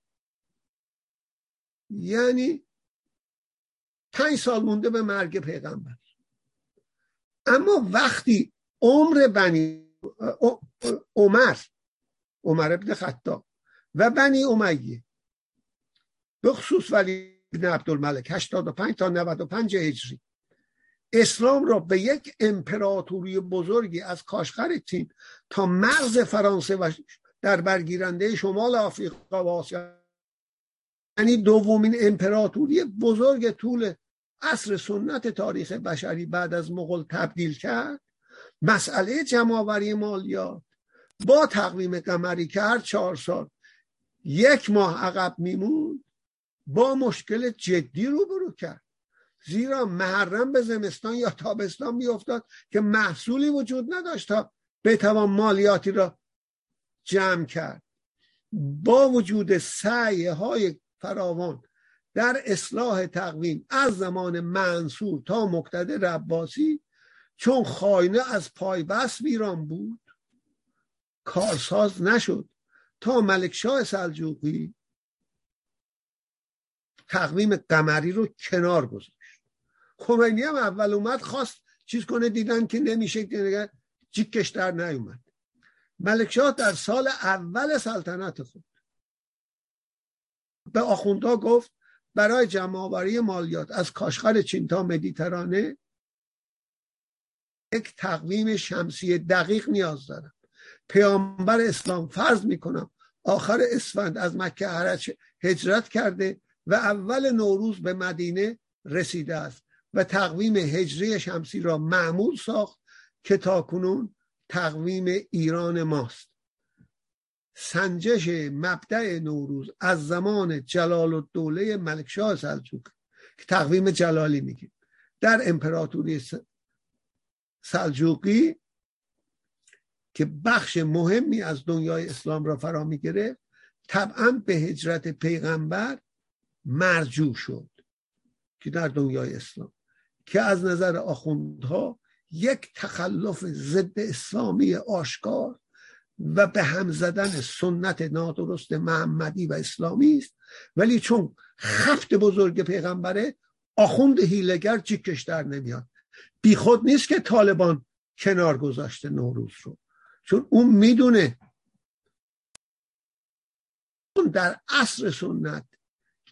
یعنی 5 سال مونده به مرگ پیغمبر. اما وقتی عمر بنی عمر ابن خطاب و بنی امیه به خصوص ولی ابن عبدالملک 85 تا 95 هجری اسلام را به یک امپراتوری بزرگی از کاشغر چین تا مرز فرانسه و در برگیرنده شمال آفریقا و آسیا، یعنی دومین امپراتوری بزرگ طول عصر سنت تاریخ بشری بعد از مغول تبدیل کرد. مسئله جمع‌آوری مالیات با تقویم قمری که هر 4 سال 1 ماه عقب میموند با مشکل جدی روبرو کرد، زیرا محرم به زمستان یا تابستان میافتاد که محصولی وجود نداشت تا بتوان مالیاتی را جمع کرد. با وجود سعی های فراوان در اصلاح تقویم از زمان منصور تا مقتدر عباسی، چون خاینه از پایبست ویران بود کارساز نشد تا ملکشاه سلجوقی تقویم قمری رو کنار گذاشت. خمینی هم اول اومد خواست چیز کنه، دیدن که نمیشه، جیکش در نیومد. ملکشاه در سال اول سلطنت خود به آخوندها گفت برای جمع‌آوری مالیات از کاشغر چین تا مدیترانه یک تقویم شمسی دقیق نیاز دارم. پیامبر اسلام فرض میکنم آخر اسفند از مکه هجرت کرده و اول نوروز به مدینه رسیده است و تقویم هجری شمسی را معمول ساخت که تاکنون تقویم ایران ماست. سنجش مبدأ نوروز از زمان جلال الدوله ملکشاه سلجوقی که تقویم جلالی میگه در امپراتوری سلجوقی که بخش مهمی از دنیای اسلام را فرا میگرفت، طبعا به هجرت پیغمبر مرجوع شد که در دنیای اسلام که از نظر آخوندها یک تخلف ضد اسلامی آشکار و به هم زدن سنت نادرست محمدی و اسلامی است، ولی چون خفت بزرگ پیغمبره آخوند هیلگر چیکش در نمیاد. بی خود نیست که طالبان کنار گذاشته نوروز رو، چون اون میدونه اون در عصر سنت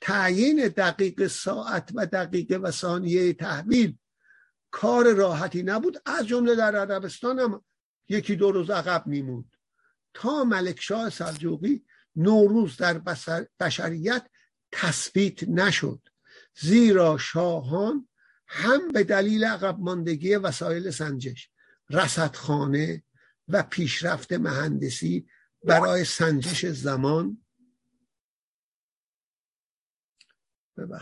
تعیین دقیق ساعت و دقیقه و ثانیه تحویل کار راحتی نبود، از جمله در عربستان هم 1-2 روز عقب میموند. تا ملکشاه سلجوقی نوروز در بشریت تثبیت نشد، زیرا شاهان هم به دلیل عقب ماندگی وسایل سنجش، رصدخانه و پیشرفت مهندسی برای سنجش زمان و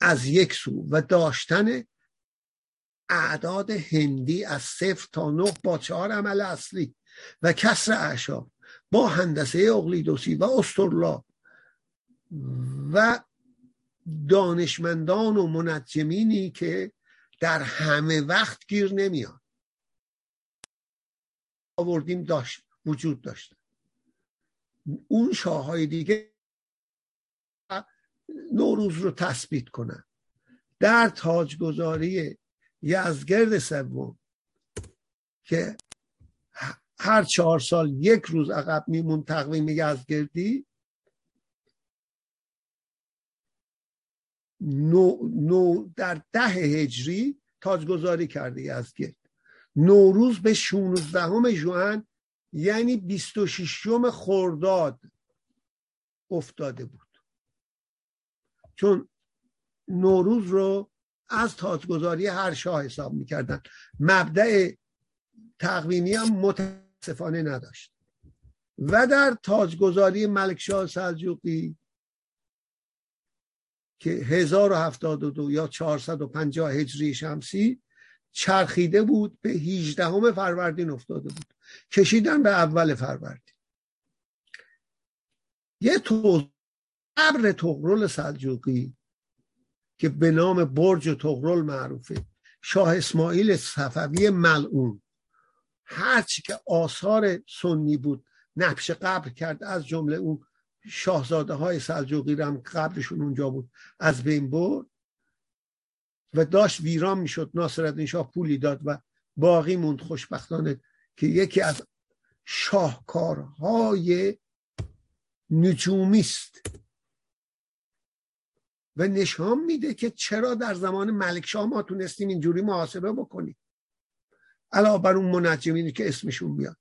از یک سو و داشتن اعداد هندی از 0 تا 9 با 4 عمل اصلی و کسر اعشاب با هندسه اقلیدوسی و اسطرلاب و دانشمندان و منجمینی که در همه وقت گیر نمیان آوردیم وجود داشتن. اون شاههای دیگه نوروز رو تثبیت کنن. در تاجگذاری یزدگرد سوم که هر 4 سال یک روز عقب میمون تقویم یزدگردی. در 10 هجری تاجگذاری کرده یزدگرد. نوروز به 16 ژوئن یعنی 26 خرداد افتاده بود، چون نوروز رو از تاجگذاری هر شاه حساب میکردن. مبدأ تقویمی هم متاسفانه نداشت. و در تاجگذاری ملکشاه سلجوقی که 1072 یا 450 هجری شمسی چرخیده بود، به 18 فروردین افتاده بود، کشیدن به اول فروردین. یه قبر طغرل سلجوقی که به نام برج طغرل معروفه، شاه اسماعیل صفوی ملعون هرچی که آثار سنی بود نقش قبر کرد، از جمله اون شاهزاده های سلجوقی هم قبرشون اونجا بود، از بین برد و داشت ویران میشد. ناصرالدین شاه پولی داد و باقی موند خوشبختانه، که یکی از شاهکارهای نجومیست و نشان میده که چرا در زمان ملکشاه ما تونستیم اینجوری محاسبه بکنیم، علاوه بر اون منجمینی که اسمشون بیاد.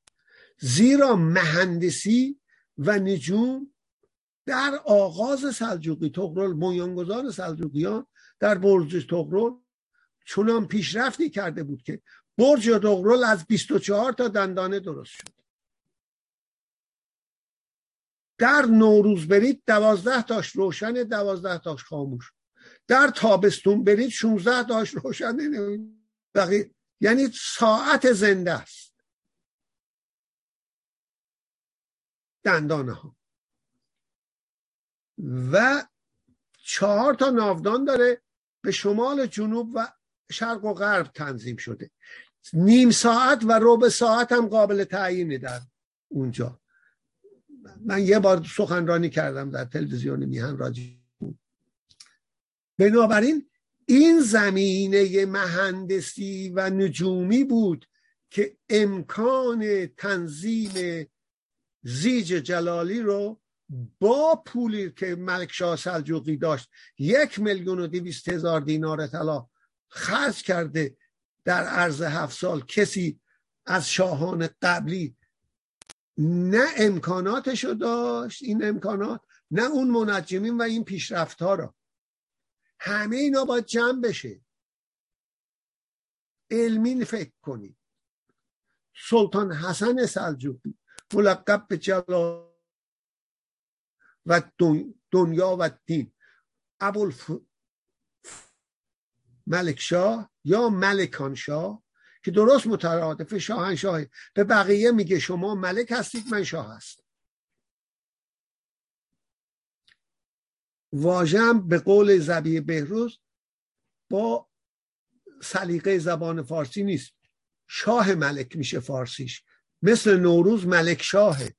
زیرا مهندسی و نجوم در آغاز سلجوقی طغرل، بنیانگذار سلجوقیان، در برج طغرل چونان پیشرفتی کرده بود که برج طغرل از 24 تا دندانه درست شد. در نوروز برید 12 تاش روشن، 12 تاش خاموش. در تابستون برید 16 تاش روشن، بقیه یعنی ساعت زنده است دندانه ها. و 4 تا ناودان داره، به شمال، جنوب و شرق و غرب تنظیم شده. نیم ساعت و ربع ساعت هم قابل تعیینه در اونجا. من یه بار سخنرانی کردم در تلویزیون میهن راجی. بنابراین این زمینه مهندسی و نجومی بود که امکان تنظیم زیج جلالی رو با پولی که ملکشاه سلجوقی داشت، 1,200,000 دینار طلا خرج کرده، در عرض 7 سال کسی از شاهان قبلی نه امکاناتشو داشت، این امکانات، نه اون منجمین و این پیشرفت‌ها را. همه اینا باید جمع بشه، علمی فکر کنید. سلطان حسن سلجوقی ملقب به جلال و دنیا و دین، ملکشاه یا ملکانشاه که درست مترادف شاهنشاهه، به بقیه میگه شما ملک هستید، من شاه هستم. واژه‌ام به قول ذبیح بهروز با سلیقه زبان فارسی نیست، شاه ملک میشه فارسیش. مثل نوروز ملک شاهه.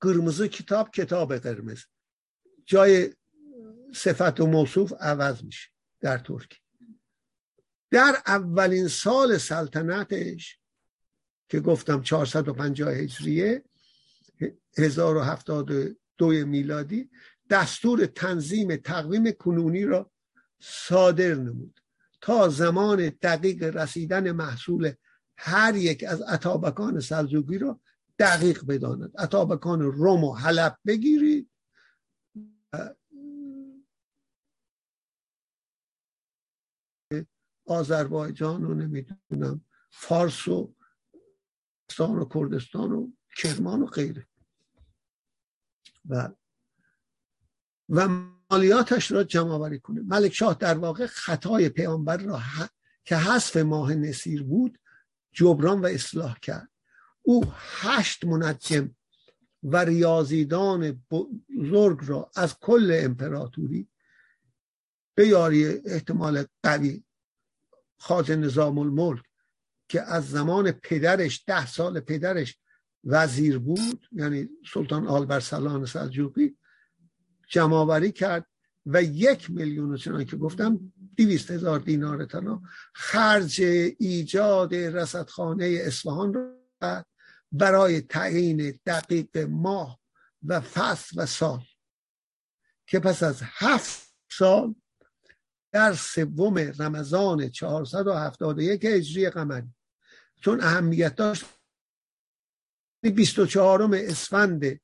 قرمز کتاب، کتاب قرمز، جای صفت و موصوف عوض میشه در ترکی. در اولین سال سلطنتش که گفتم 450 هجریه، 1072 میلادی، دستور تنظیم تقویم کنونی را صادر نمود تا زمان دقیق رسیدن محصول هر یک از اتابکان سلجوقی را دقیق بداند. اتابکان روم و حلب بگیرید، آذربایجان رو نمیدونم، فارس و استان و کردستان و کرمان و غیره، و مالیاتش را جمع آوری کنه. ملکشاه در واقع خطای پیامبر را که حذف ماه نسیر بود جبران و اصلاح کرد. او 8 منجم و ریاضیدان بزرگ را از کل امپراتوری به یاری احتمال قوی خواجه نظام الملک که از زمان پدرش 10 سال پدرش وزیر بود، یعنی سلطان آلب ارسلان سلجوقی، جمع‌آوری کرد و 1,000,000 چنان که گفتم 200,000 دینار طلا خرج ایجاد رصدخانه اصفهان را برای تعیین دقیق ماه و فصل و سال که پس از 7 سال در 3 رمضان 471 هجری قمری، چون اهمیت داشت 24 اسفند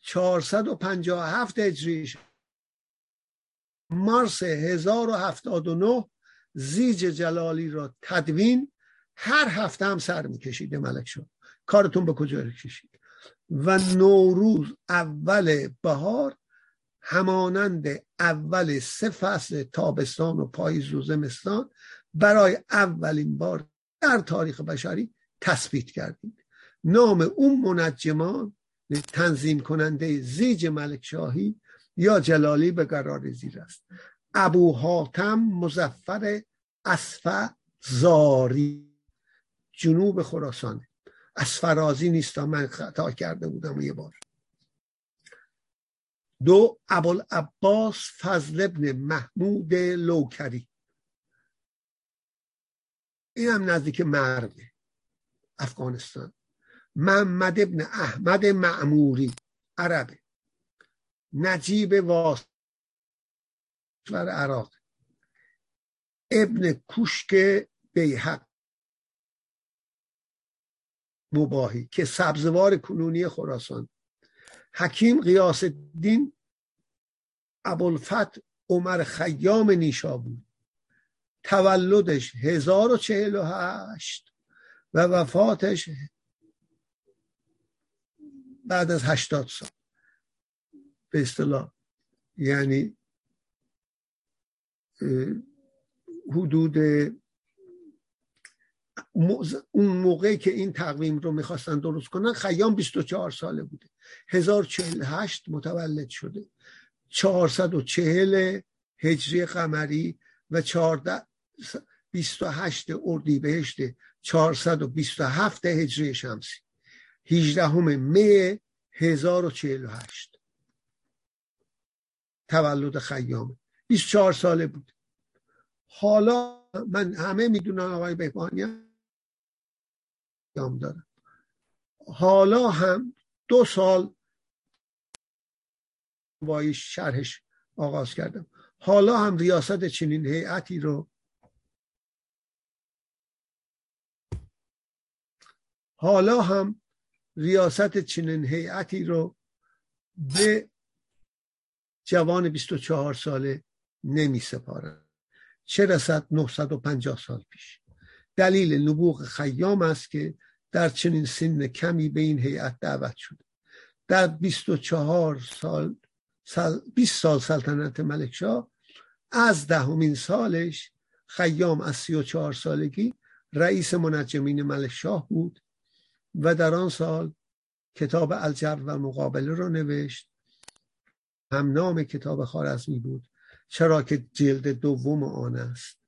457 هجری مارس 1079 زیج جلالی را تدوین، هر هفته هم سر می‌کشید ملکشاه. کارتون به کجا کشید؟ و نوروز اول بهار همانند اول 3 فصل تابستان و پاییز و زمستان برای اولین بار در تاریخ بشری تثبیت کردید. نام اون منجمان تنظیم کننده زیج ملکشاهی یا جلالی به قرار زیر است: ابو حاتم مظفر اصفهانی، جنوب خراسان. اصفرازی نیست، من خطا کرده بودم یه بار. 2 ابوالعباس فضل ابن محمود لوکری، این هم نزدیک مرو افغانستان. محمد ابن احمد معموری، عربه. نجیب واسط عراق. ابن کوشک بیهق مباهی که سبزوار کنونی خراسان. حکیم غیاث الدین ابوالفتح عمر خیام نیشابور، تولدش 1048 و وفاتش بعد از 80 سال به اصطلاح، یعنی حدود اون موقعی که این تقویم رو میخواستن درست کنن خیام 24 ساله بوده. 1048 متولد شده، 440 هجری قمری و 28 اردیبهشت 427 هجری شمسی، 18 می 1048 تولد خیام. 24 ساله بود. حالا من همه میدونن آقای بهبهانی هم دارن، حالا هم 2 سال با شرحش آغاز کردم، حالا هم ریاست چنین هیئتی رو به جوان 24 ساله نمی سپارن، چه رسد 950 سال پیش. دلیل نبوغ خیام است که در چنین سن کمی به این هیئت دعوت شد. در 20 سال سلطنت ملکشاه، از 10مین سالش خیام از 34 سالگی رئیس منجمین ملکشاه بود و در آن سال کتاب الجبر و مقابله را نوشت، هم نام کتاب خوارزمی بود، چرا که جلد دوم آن است.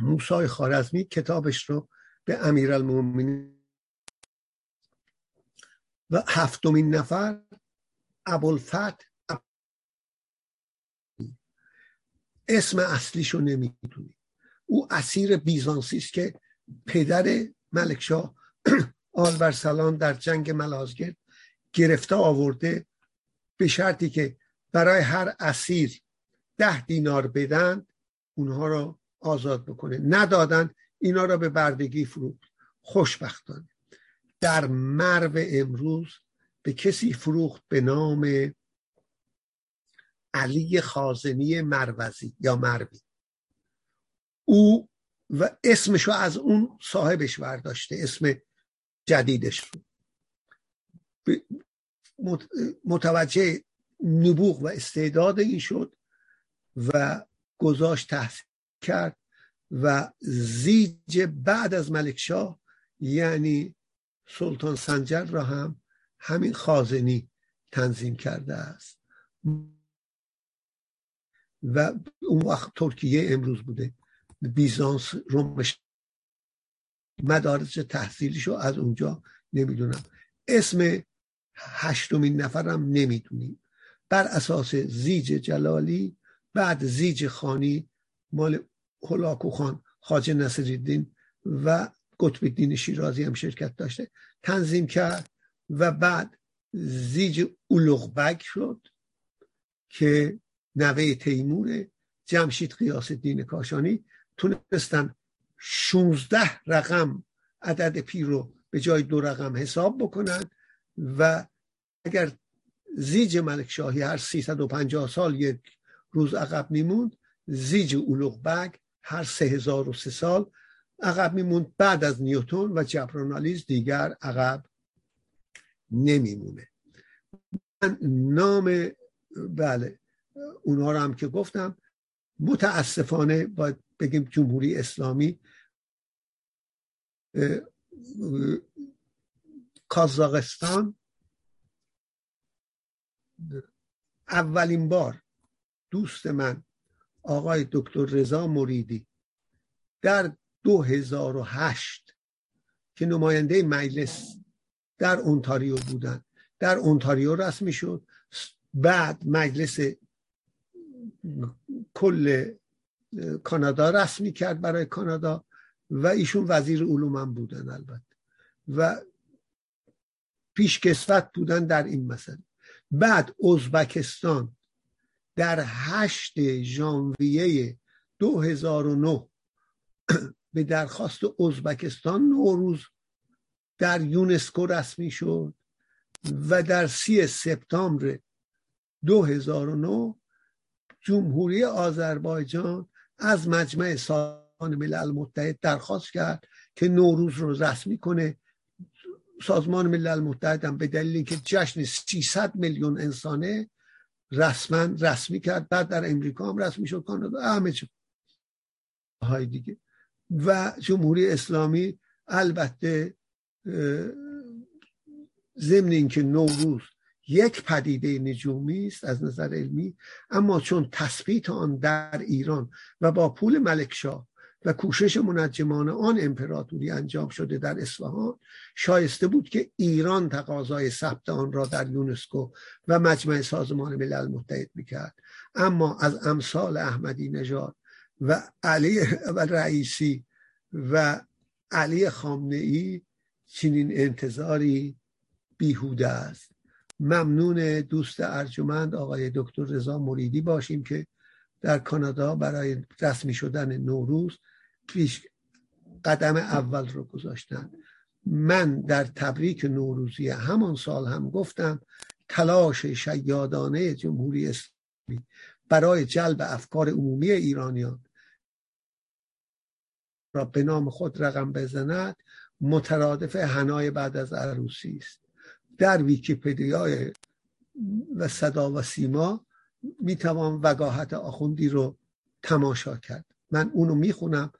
موسی خوارزمی کتابش رو به امیرالمومنین و 7مین نفر ابوالفتح، اسم اصلیشو نمیدونی، او اسیر بیزانسی است که پدر ملکشاه آلب ارسلان در جنگ ملازگرد گرفته آورده، به شرطی که برای هر اسیر 10 دینار بدن اونها رو آزاد بکنه. ندادن، اینا را به بردگی فروخت. خوشبختانه در مرو امروز به کسی فروخت به نام علی خازنی مروزی یا مروی. او و اسمشو از اون صاحبش برداشته، اسم جدیدش رو. متوجه نبوغ و استعداد این شد و گذاشت تحصیل کرد و زیج بعد از ملکشاه یعنی سلطان سنجر را هم همین خازنی تنظیم کرده است و اون وقت ترکیه امروز بوده، بیزانس، روم. مدارج تحصیلشو از اونجا نمیدونم، اسم 8مین نفرم نمیدونیم. بر اساس زیج جلالی، بعد زیج خانی مال هلاکو خان، خواجه نصرالدین و قطب الدین شیرازی هم شرکت داشته، تنظیم کرد و بعد زیج اولغ بگ شد که نوه تیموره، جمشید غیاث الدین کاشانی، تونستن 16 رقم عدد پی رو به جای 2 رقم حساب بکنن و اگر زیج ملکشاهی هر 350 سال یک روز عقب میموند، زیج اولغ بگ هر 3003 سال عقب میموند. بعد از نیوتن و جبرانالیز دیگر عقب نمیمونه. من نام اونها رو هم که گفتم. متاسفانه باید بگیم جمهوری اسلامی قازاقستان اولین بار دوست من آقای دکتر رضا مریدی در 2008 که نماینده مجلس در اونتاریو بودن، در اونتاریو رسمی شد، بعد مجلس کل کانادا رسمی کرد برای کانادا و ایشون وزیر علوم هم بودن البته و پیشکسوت بودن در این مسئله. بعد ازبکستان در 8 ژانویه 2009 به درخواست ازبکستان نوروز در یونسکو رسمی شد و در 30 سپتامبر 2009 جمهوری آذربایجان از مجمع سازمان ملل متحد درخواست کرد که نوروز رو رسمی کنه. سازمان ملل متحد هم به دلیل اینکه جشن 300 میلیون انسانه رسما رسمی کرد. بعد در امریکا هم رسمی شد، کانادا، همه جاهای دیگه. و جمهوری اسلامی البته ضمن اینکه نوروز یک پدیده نجومی است از نظر علمی، اما چون تثبیت آن در ایران و با پول ملکشاه و کوشش منجمان آن امپراتوری انجام شده در اصفهان، شایسته بود که ایران تقاضای ثبت آن را در یونسکو و مجمع سازمان ملل متحد میکرد. اما از امثال احمدی نژاد و رئیسی و علی خامنه ای چنین انتظاری بیهوده است. ممنون دوست ارجمند آقای دکتر رضا مریدی باشیم که در کانادا برای رسمی شدن نوروز پیش قدم اول رو گذاشتن. من در تبریک نوروزی همان سال هم گفتم تلاش شیادانه جمهوری اسلامی برای جلب افکار عمومی ایرانیان را به نام خود رقم بزند مترادف حنای بعد از عروسی است. در ویکی‌پدیا و صدا و سیما میتوان وقاحت آخوندی رو تماشا کرد. من اونو میخونم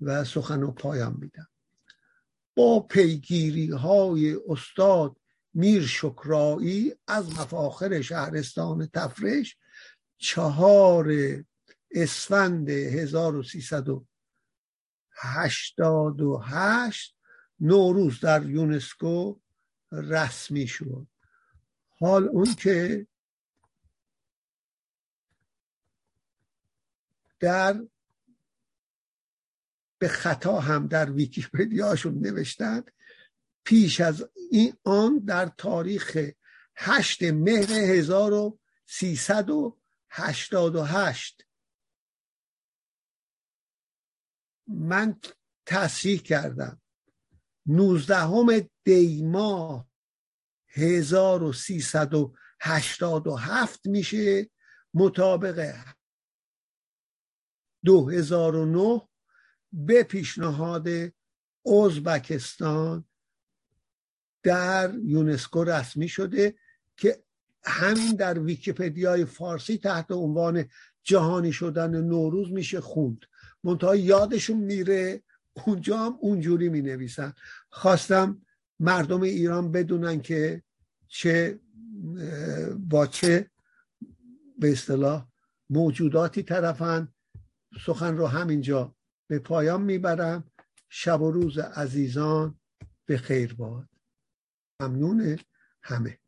و سخن رو پایان میدم. با پیگیری های استاد میر شکرایی از مفاخر شهرستان تفرش 4 اسفند 1388 نوروز در یونسکو رسمی شد. حال اون که به خطا هم در ویکی‌پدیاشون نوشتن پیش از این آن در تاریخ 8 مهر 1388 من تصحیح کردم 19 دی ماه 1387 میشه، مطابق 2009 به پیشنهاد ازبکستان در یونسکو رسمی شده که همین در ویکی‌پدیای فارسی تحت عنوان جهانی شدن نوروز میشه خوند. منتها یادشون میره اونجا هم اونجوری می نویسن. خواستم مردم ایران بدونن که با چه به اصطلاح موجوداتی طرفن. سخن رو همینجا به پایان میبرم. شب و روز عزیزان به خیر باد. ممنون همه.